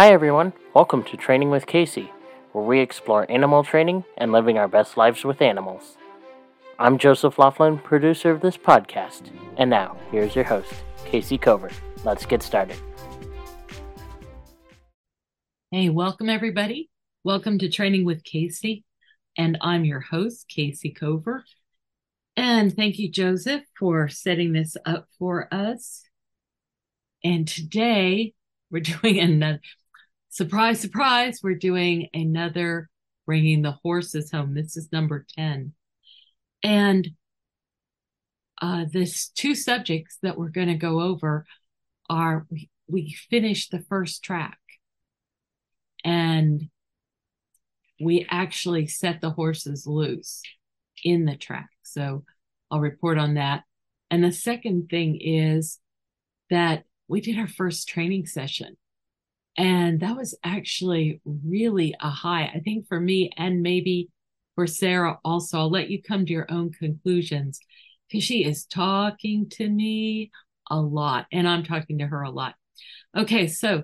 Hi everyone, welcome to Training with Casey, where we explore animal training and living our best lives with animals. I'm Joseph Laughlin, producer of this podcast, and now, here's your host, Casey Cover. Let's get started. Hey, welcome everybody. Welcome to Training with Casey, and I'm your host, Casey Cover. And thank you, Joseph, for setting this up for us. And today, we're doing another... Surprise, surprise, we're doing another Bringing the Horses Home. This is number 10. And these two subjects that we're going to go over are, we finished the first track. And we actually set the horses loose in the track. So I'll report on that. And the second thing is that we did our first training session. And that was actually really a high, I think, for me and maybe for Sarah also. I'll let you come to your own conclusions because she is talking to me a lot and I'm talking to her a lot. Okay, so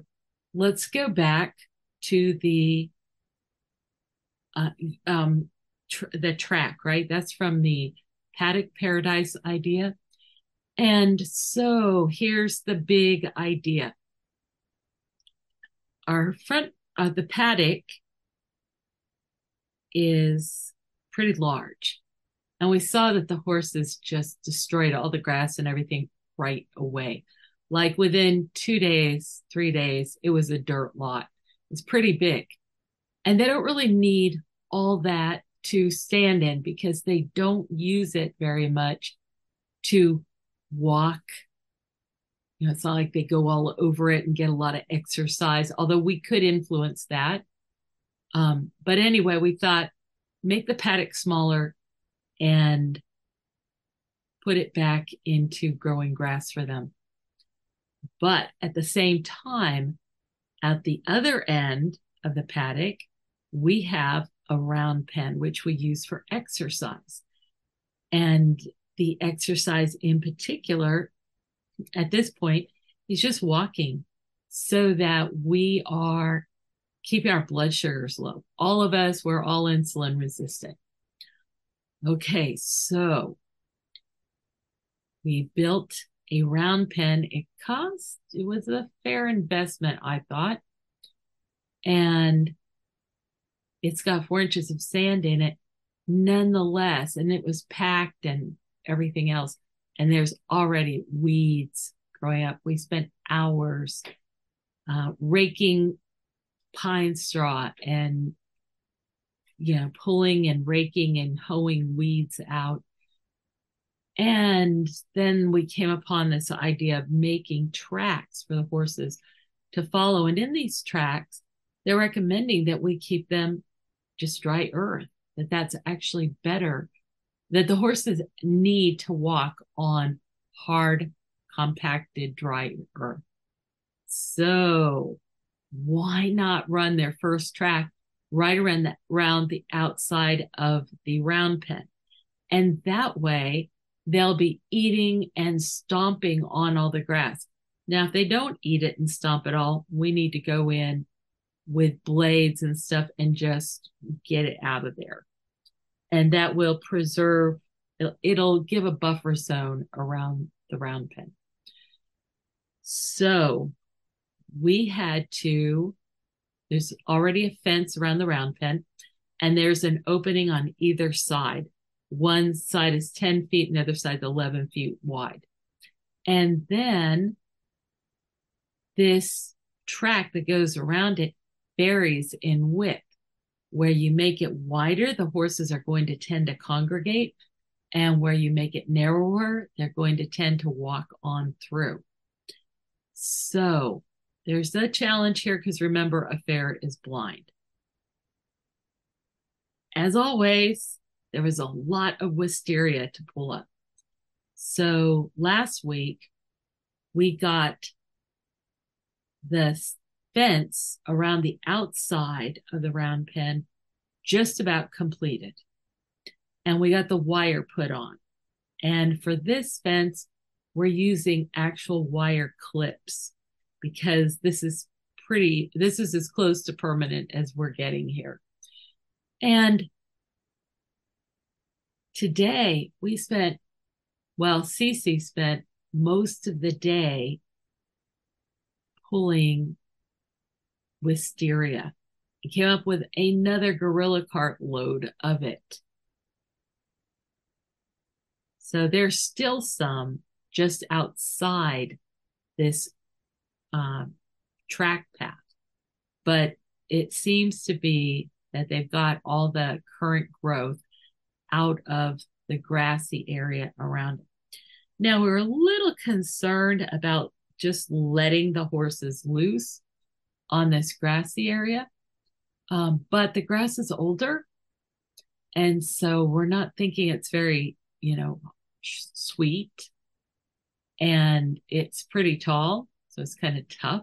let's go back to the track, right? That's from the Paddock Paradise idea. And so here's the big idea. Our front, the paddock is pretty large. And we saw that the horses just destroyed all the grass and everything right away. Like within 2 days, 3 days, it was a dirt lot. It's pretty big. And they don't really need all that to stand in because they don't use it very much to walk. You know, it's not like they go all over it and get a lot of exercise, although we could influence that. But anyway, we thought, make the paddock smaller and put it back into growing grass for them. But at the same time, at the other end of the paddock, we have a round pen, which we use for exercise. And the exercise in particular at this point is just walking so that we are keeping our blood sugars low. All of us, we're all insulin resistant. Okay, so we built a round pen. It was a fair investment, I thought. And it's got 4 inches of sand in it nonetheless. And it was packed and everything else. And there's already weeds growing up. We spent hours raking pine straw and, you know, pulling and raking and hoeing weeds out. And then we came upon this idea of making tracks for the horses to follow. And in these tracks, they're recommending that we keep them just dry earth, that that's actually better, that the horses need to walk on hard, compacted, dry earth. So why not run their first track right around the outside of the round pen? And that way, they'll be eating and stomping on all the grass. Now, if they don't eat it and stomp it all, we need to go in with blades and stuff and just get it out of there. And that will preserve, it'll give a buffer zone around the round pen. So we had to, there's already a fence around the round pen, and there's an opening on either side. One side is 10 feet, and the other side is 11 feet wide. And then this track that goes around it varies in width. Where you make it wider, the horses are going to tend to congregate. And where you make it narrower, they're going to tend to walk on through. So there's a challenge here because remember, a fair is blind. As always, there was a lot of wisteria to pull up. So last week, we got this fence around the outside of the round pen just about completed. And we got the wire put on. And for this fence, we're using actual wire clips because this is pretty, this is as close to permanent as we're getting here. And today we spent, well, Cece spent most of the day pulling wisteria. He came up with another gorilla cart load of it. So there's still some just outside this track path, but it seems to be that they've got all the current growth out of the grassy area around it. Now, we're a little concerned about just letting the horses loose on this grassy area, but the grass is older, and so we're not thinking it's very, you know, sweet, and it's pretty tall, so it's kind of tough.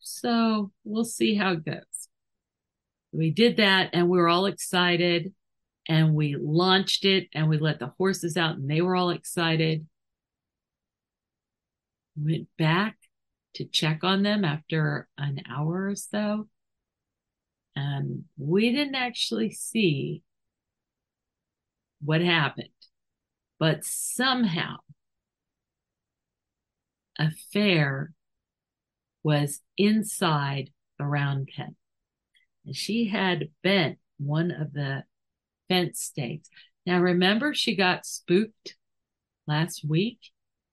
So we'll see how it goes. We did that, and we were all excited, and we launched it, and we let the horses out, and they were all excited. Went back to check on them after an hour or so, and we didn't actually see what happened, but somehow a fair was inside the round pen, and she had bent one of the fence stakes. Now, remember, she got spooked last week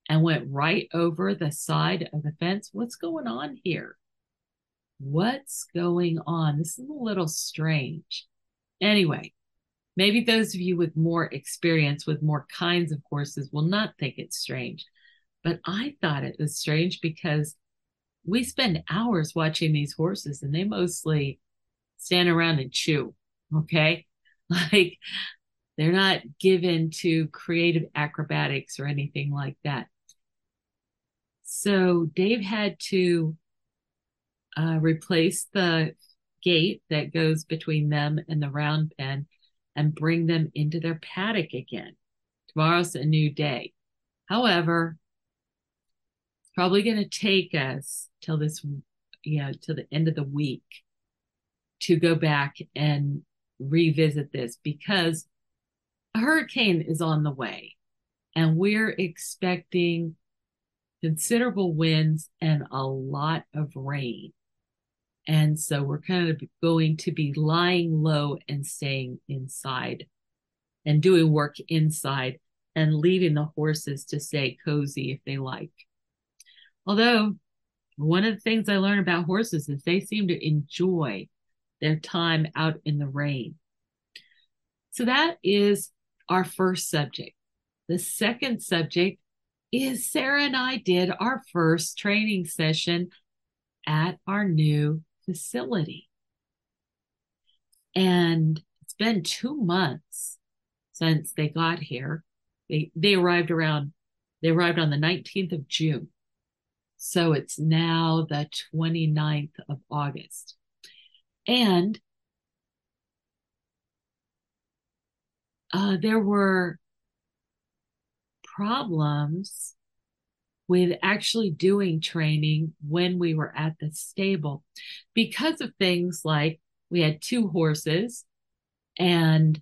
and went right over the side of the fence. What's going on here? What's going on? This is a little strange. Anyway, maybe those of you with more experience with more kinds of horses will not think it's strange, but I thought it was strange because we spend hours watching these horses and they mostly stand around and chew, okay? Like, they're not given to creative acrobatics or anything like that. So Dave had to replace the gate that goes between them and the round pen and bring them into their paddock again. Tomorrow's a new day. However, it's probably going to take us till this, you know, till the end of the week to go back and revisit this, because a hurricane is on the way, and we're expecting considerable winds and a lot of rain. And so we're kind of going to be lying low and staying inside and doing work inside and leaving the horses to stay cozy if they like. Although one of the things I learned about horses is they seem to enjoy their time out in the rain. So that is our first subject. The second subject is Sarah and I did our first training session at our new facility. And it's been 2 months since they got here. They arrived on the 19th of June. So it's now the 29th of August. And there were problems with actually doing training when we were at the stable because of things like we had 2 horses, and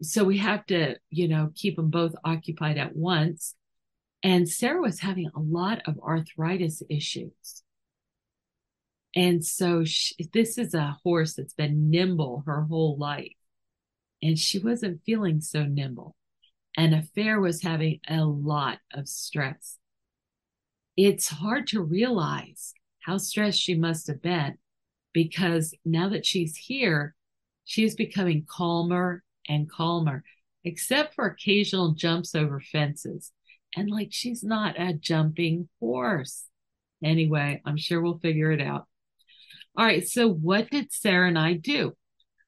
so we have to, you know, keep them both occupied at once. And Sarah was having a lot of arthritis issues. And so this is a horse that's been nimble her whole life, and she wasn't feeling so nimble. And a fair was having a lot of stress. It's hard to realize how stressed she must have been, because now that she's here, she is becoming calmer and calmer, except for occasional jumps over fences. And like, she's not a jumping horse. Anyway, I'm sure we'll figure it out. All right, so what did Sarah and I do?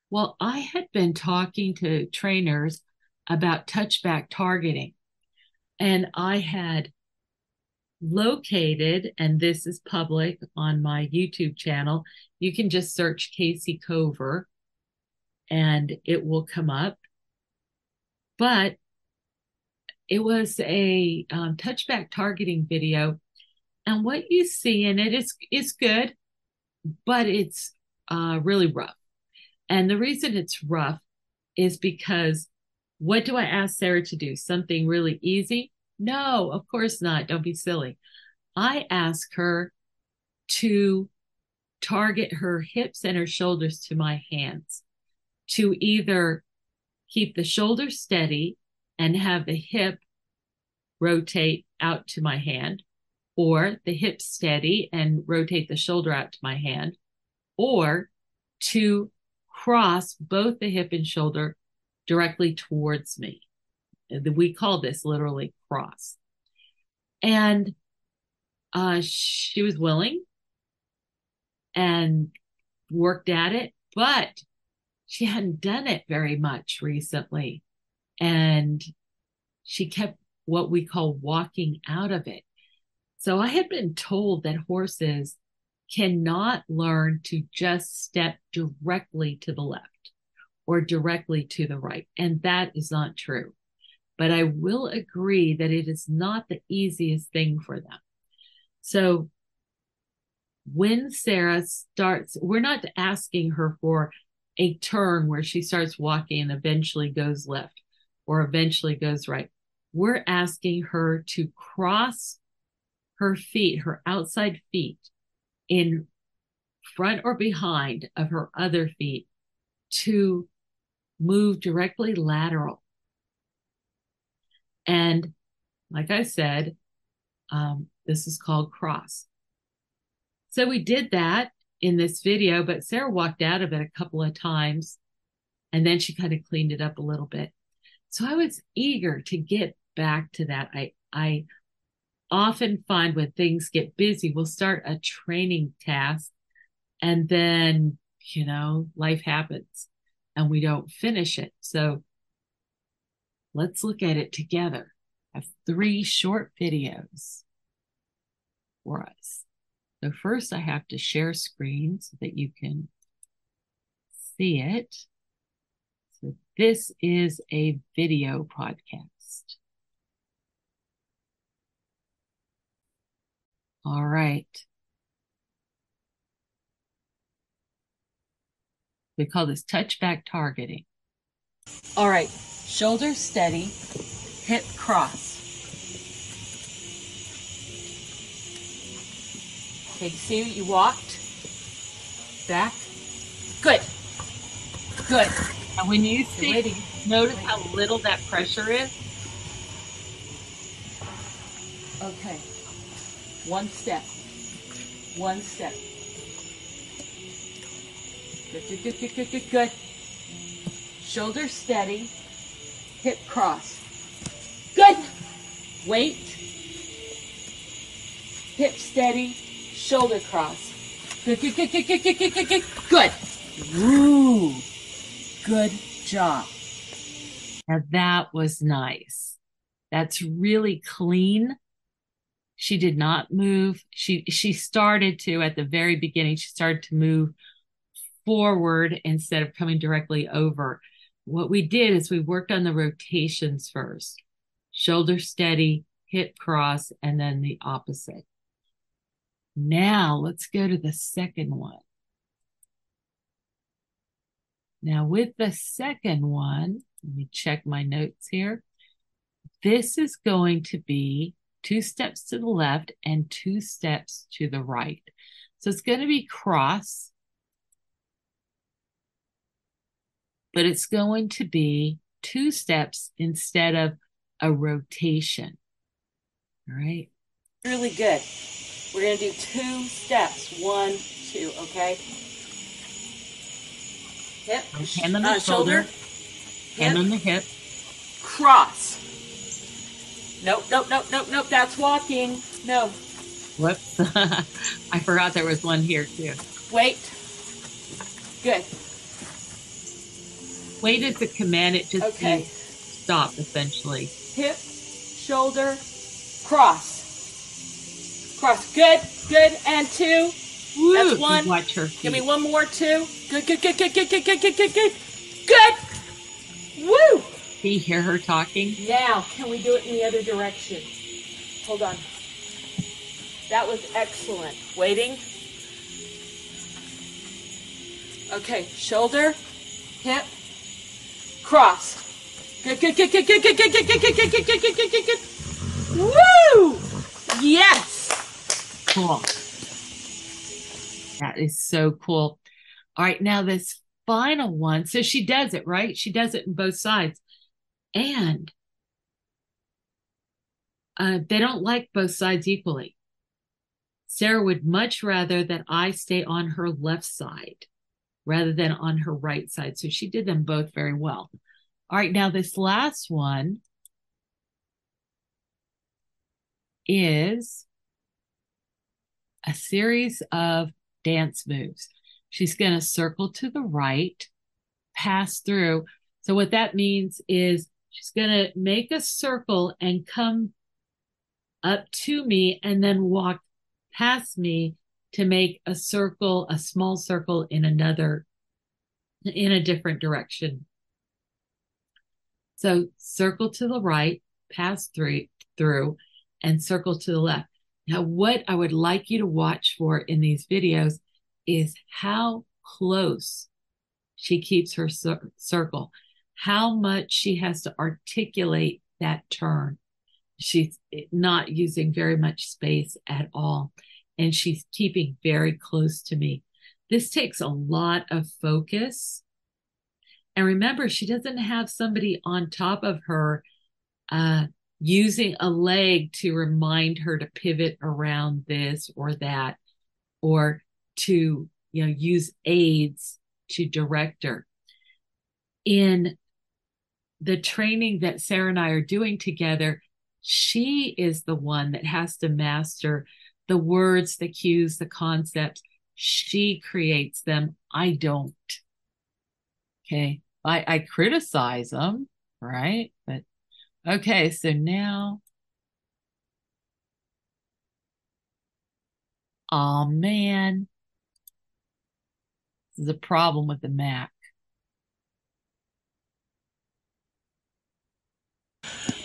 Well, I had been talking to trainers about touchback targeting. And I had located, and this is public on my YouTube channel, you can just search Casey Cover and it will come up. But it was a touchback targeting video and what you see in it is good, but it's really rough. And the reason it's rough is because what do I ask Sarah to do? Something really easy? No, of course not. Don't be silly. I ask her to target her hips and her shoulders to my hands, to either keep the shoulder steady and have the hip rotate out to my hand, or the hip steady and rotate the shoulder out to my hand, or to cross both the hip and shoulder directly towards me. We call this literally cross. And she was willing and worked at it, but she hadn't done it very much recently. And she kept what we call walking out of it. So I had been told that horses cannot learn to just step directly to the left or directly to the right. And that is not true. But I will agree that it is not the easiest thing for them. So when Sarah starts, we're not asking her for a turn where she starts walking and eventually goes left or eventually goes right. We're asking her to cross her feet, her outside feet, in front or behind of her other feet to move directly lateral. And like I said, this is called cross. So we did that in this video, but Sarah walked out of it a couple of times and then she kind of cleaned it up a little bit. So I was eager to get back to that. I often find when things get busy, we'll start a training task and then, you know, life happens and we don't finish it. So let's look at it together. I have 3 short videos for us. So first I have to share screen so that you can see it. So this is a video podcast. All right. We call this touchback targeting. All right. Shoulder steady, hip cross. Okay, you see you walked back. Good. Good. And when you see, notice how little that pressure is. Okay. One step. One step. Good, good, good, good, good, good, good. Shoulder steady. Hip cross. Good. Weight. Hip steady. Shoulder cross. Good, good, good, good, good, good, good, good, good. Good. Woo. Good job. Now that was nice. That's really clean. She did not move. She started to, at the very beginning, she started to move forward instead of coming directly over. What we did is we worked on the rotations first. Shoulder steady, hip cross, and then the opposite. Now let's go to the second one. Now with the second one, let me check my notes here. This is going to be 2 steps to the left and 2 steps to the right. So it's going to be cross, but it's going to be 2 steps instead of a rotation. All right. Really good. We're going to do 2 steps. 1, 2, okay? Hip. Hand on the shoulder. Hand on the hip. Cross. Nope, nope, nope, nope, nope. That's walking. No. Whoops. I forgot there was one here too. Wait. Good. Wait is the command. It just means stop, essentially. Hip, shoulder, cross. Cross. Good, good, and 2. Woo. That's 1. Watch her feet. Give me 1 more, 2. Good, good, good, good, good, good, good, good, good, good. Good. Woo. Do you hear her talking? Now, can we do it in the other direction? Hold on. That was excellent. Waiting. Okay, shoulder, hip, cross. Good. Woo! Yes! Cool. That is so cool. All right, now this final one. So she does it, right? She does it in both sides. And they don't like both sides equally. Sarah would much rather that I stay on her left side rather than on her right side. So she did them both very well. All right, now this last one is a series of dance moves. She's going to circle to the right, pass through. So what that means is she's going to make a circle and come up to me and then walk past me to make a circle, a small circle in a different direction. So circle to the right, pass through, and circle to the left. Now, what I would like you to watch for in these videos is how close she keeps her circle, how much she has to articulate that turn. She's not using very much space at all, and she's keeping very close to me. This takes a lot of focus. And remember, she doesn't have somebody on top of her using a leg to remind her to pivot around this or that, or to, you know, use aids to direct her. In the training that Sarah and I are doing together, she is the one that has to master the words, the cues, the concepts. She creates them. I don't. Okay. I criticize them, right? But okay, so now. Oh, man. This is a problem with the Mac.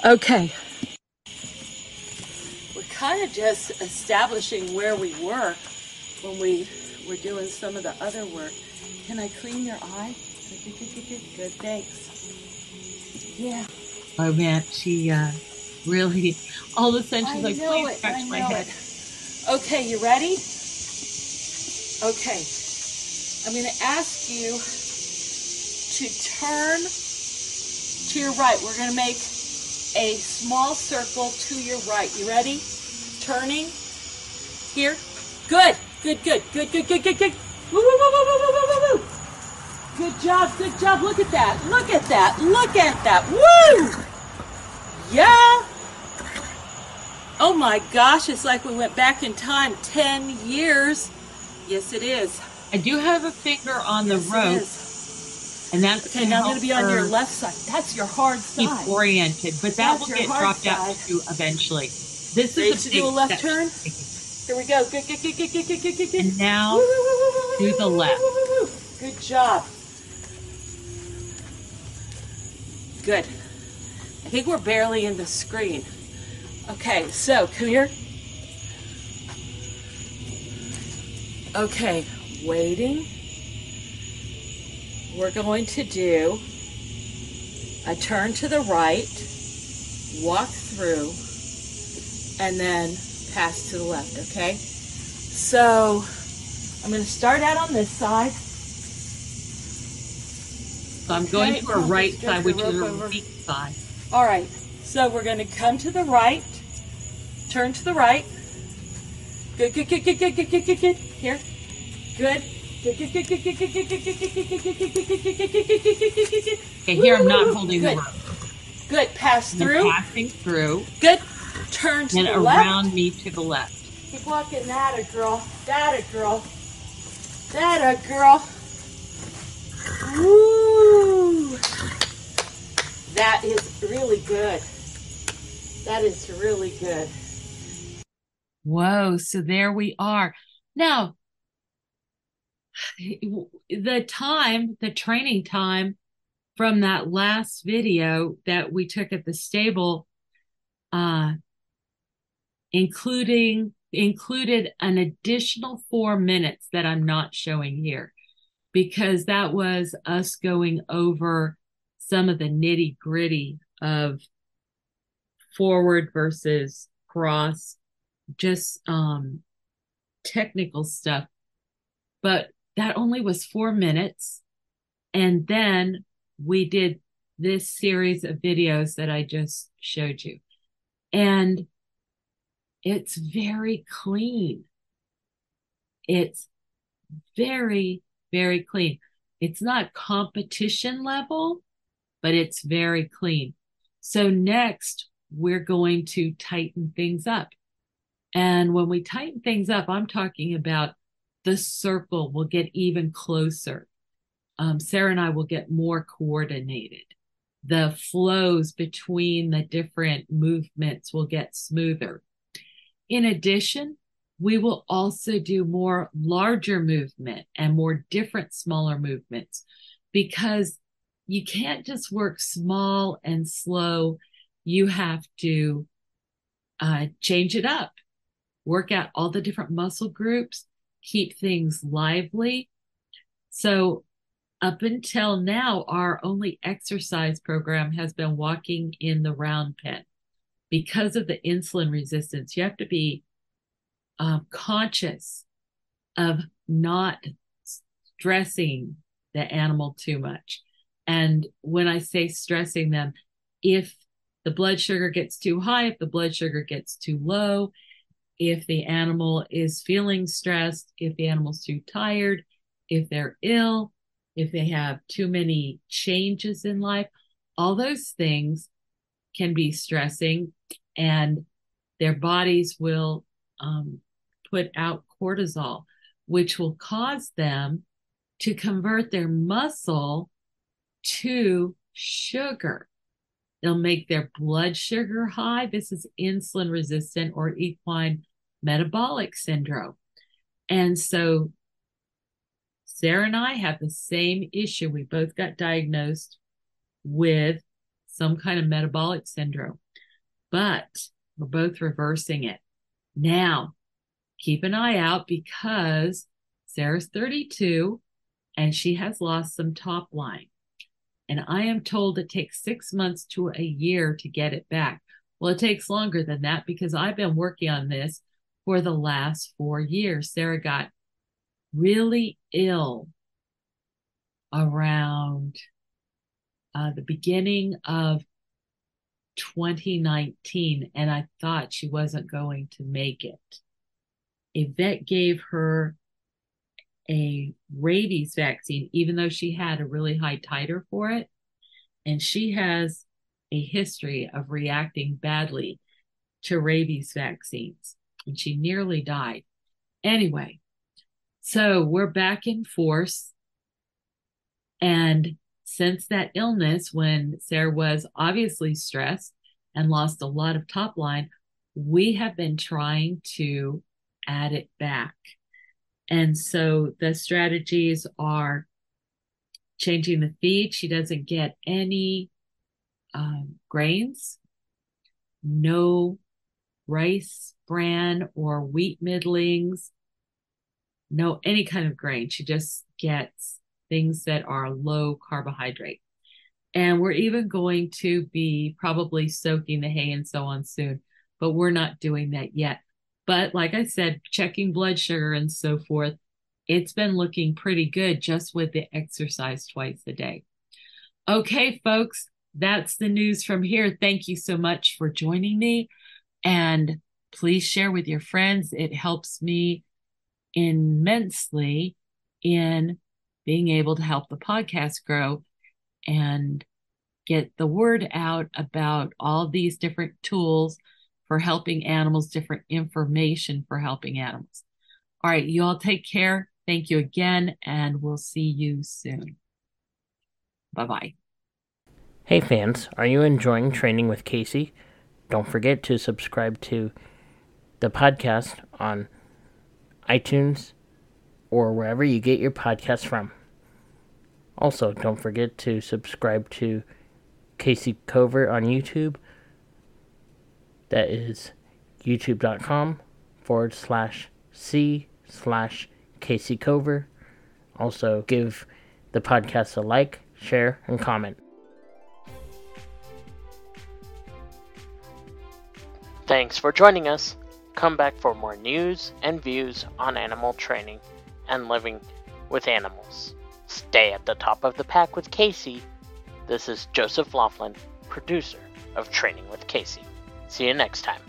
Okay. We're kind of just establishing where we were when we were doing some of the other work. Can I clean your eye? Good, thanks. Yeah. Oh, man, she really, all of a sudden, she's like, please scratch my head. Okay, you ready? Okay. I'm going to ask you to turn to your right. We're going to make a small circle to your right. You ready? Turning. Here. Good. Woo. Good job. Look at that. Woo! Yeah! Oh my gosh, it's like we went back in time 10 years. Yes, it is. I do have a finger on the rope. And that's okay, now I'm going to be on your left side. That's your hard side. Keep oriented, but that will get dropped out to eventually. This is a big left turn. Here we go. Good. And now do the left. Good job. Good. I think we're barely in the screen. Okay, so come here. Okay, waiting. We're going to do a turn to the right, walk through, and then pass to the left, okay? So I'm going to start out on this side. So I'm going to our right side, which is our weak side. All right, so we're going to come to the right. Turn to the right. Good. Here. Good. Okay, here I'm not holding the rope. Good. Pass through. Passing through. Good. Turn to the left. And around me to the left. Keep walking. That a girl. Woo! That is really good. Whoa, so there we are. Now, the training time from that last video that we took at the stable, including included an additional 4 minutes that I'm not showing here, because that was us going over some of the nitty gritty of forward versus cross, just technical stuff. But that only was 4 minutes. And then we did this series of videos that I just showed you. And it's very clean. It's very, very clean. It's not competition level, but it's very clean. So next, we're going to tighten things up. And when we tighten things up, I'm talking about the circle will get even closer. Sarah and I will get more coordinated. The flows between the different movements will get smoother. In addition, we will also do more larger movement and more different smaller movements, because you can't just work small and slow. You have to change it up, work out all the different muscle groups, keep things lively. So up until now, our only exercise program has been walking in the round pen. Because of the insulin resistance, you have to be conscious of not stressing the animal too much. And when I say stressing them, if the blood sugar gets too high, if the blood sugar gets too low, if the animal is feeling stressed, if the animal's too tired, if they're ill, if they have too many changes in life, all those things can be stressing, and their bodies will put out cortisol, which will cause them to convert their muscle to sugar. They'll make their blood sugar high. This is insulin resistant or equine metabolic syndrome. And so Sarah and I have the same issue. We both got diagnosed with some kind of metabolic syndrome, but we're both reversing it. Now, keep an eye out, because Sarah's 32 and she has lost some top line. And I am told it takes 6 months to a year to get it back. Well, it takes longer than that, because I've been working on this for the last 4 years. Sarah got really ill around the beginning of 2019, and I thought she wasn't going to make it. Yvette gave her a rabies vaccine, even though she had a really high titer for it. And she has a history of reacting badly to rabies vaccines, and she nearly died. Anyway, so we're back in force. And since that illness, when Sarah was obviously stressed and lost a lot of top line, we have been trying to add it back. And so the strategies are changing the feed. She doesn't get any grains, no rice bran or wheat middlings, no any kind of grain. She just gets things that are low carbohydrate. And we're even going to be probably soaking the hay and so on soon, but we're not doing that yet. But like I said, checking blood sugar and so forth, it's been looking pretty good just with the exercise twice a day. Okay, folks, that's the news from here. Thank you so much for joining me. And please share with your friends. It helps me immensely in being able to help the podcast grow and get the word out about all these different tools for helping animals, different information for helping animals. All right, you all take care. Thank you again, and we'll see you soon. Bye-bye. Hey fans, are you enjoying Training with Casey? Don't forget to subscribe to the podcast on iTunes or wherever you get your podcasts from. Also, don't forget to subscribe to Casey Cover on YouTube. That is youtube.com /C/CaseyCover. Also, give the podcast a like, share, and comment. Thanks for joining us. Come back for more news and views on animal training and living with animals. Stay at the top of the pack with Casey. This is Joseph Laughlin, producer of Training with Casey. See you next time.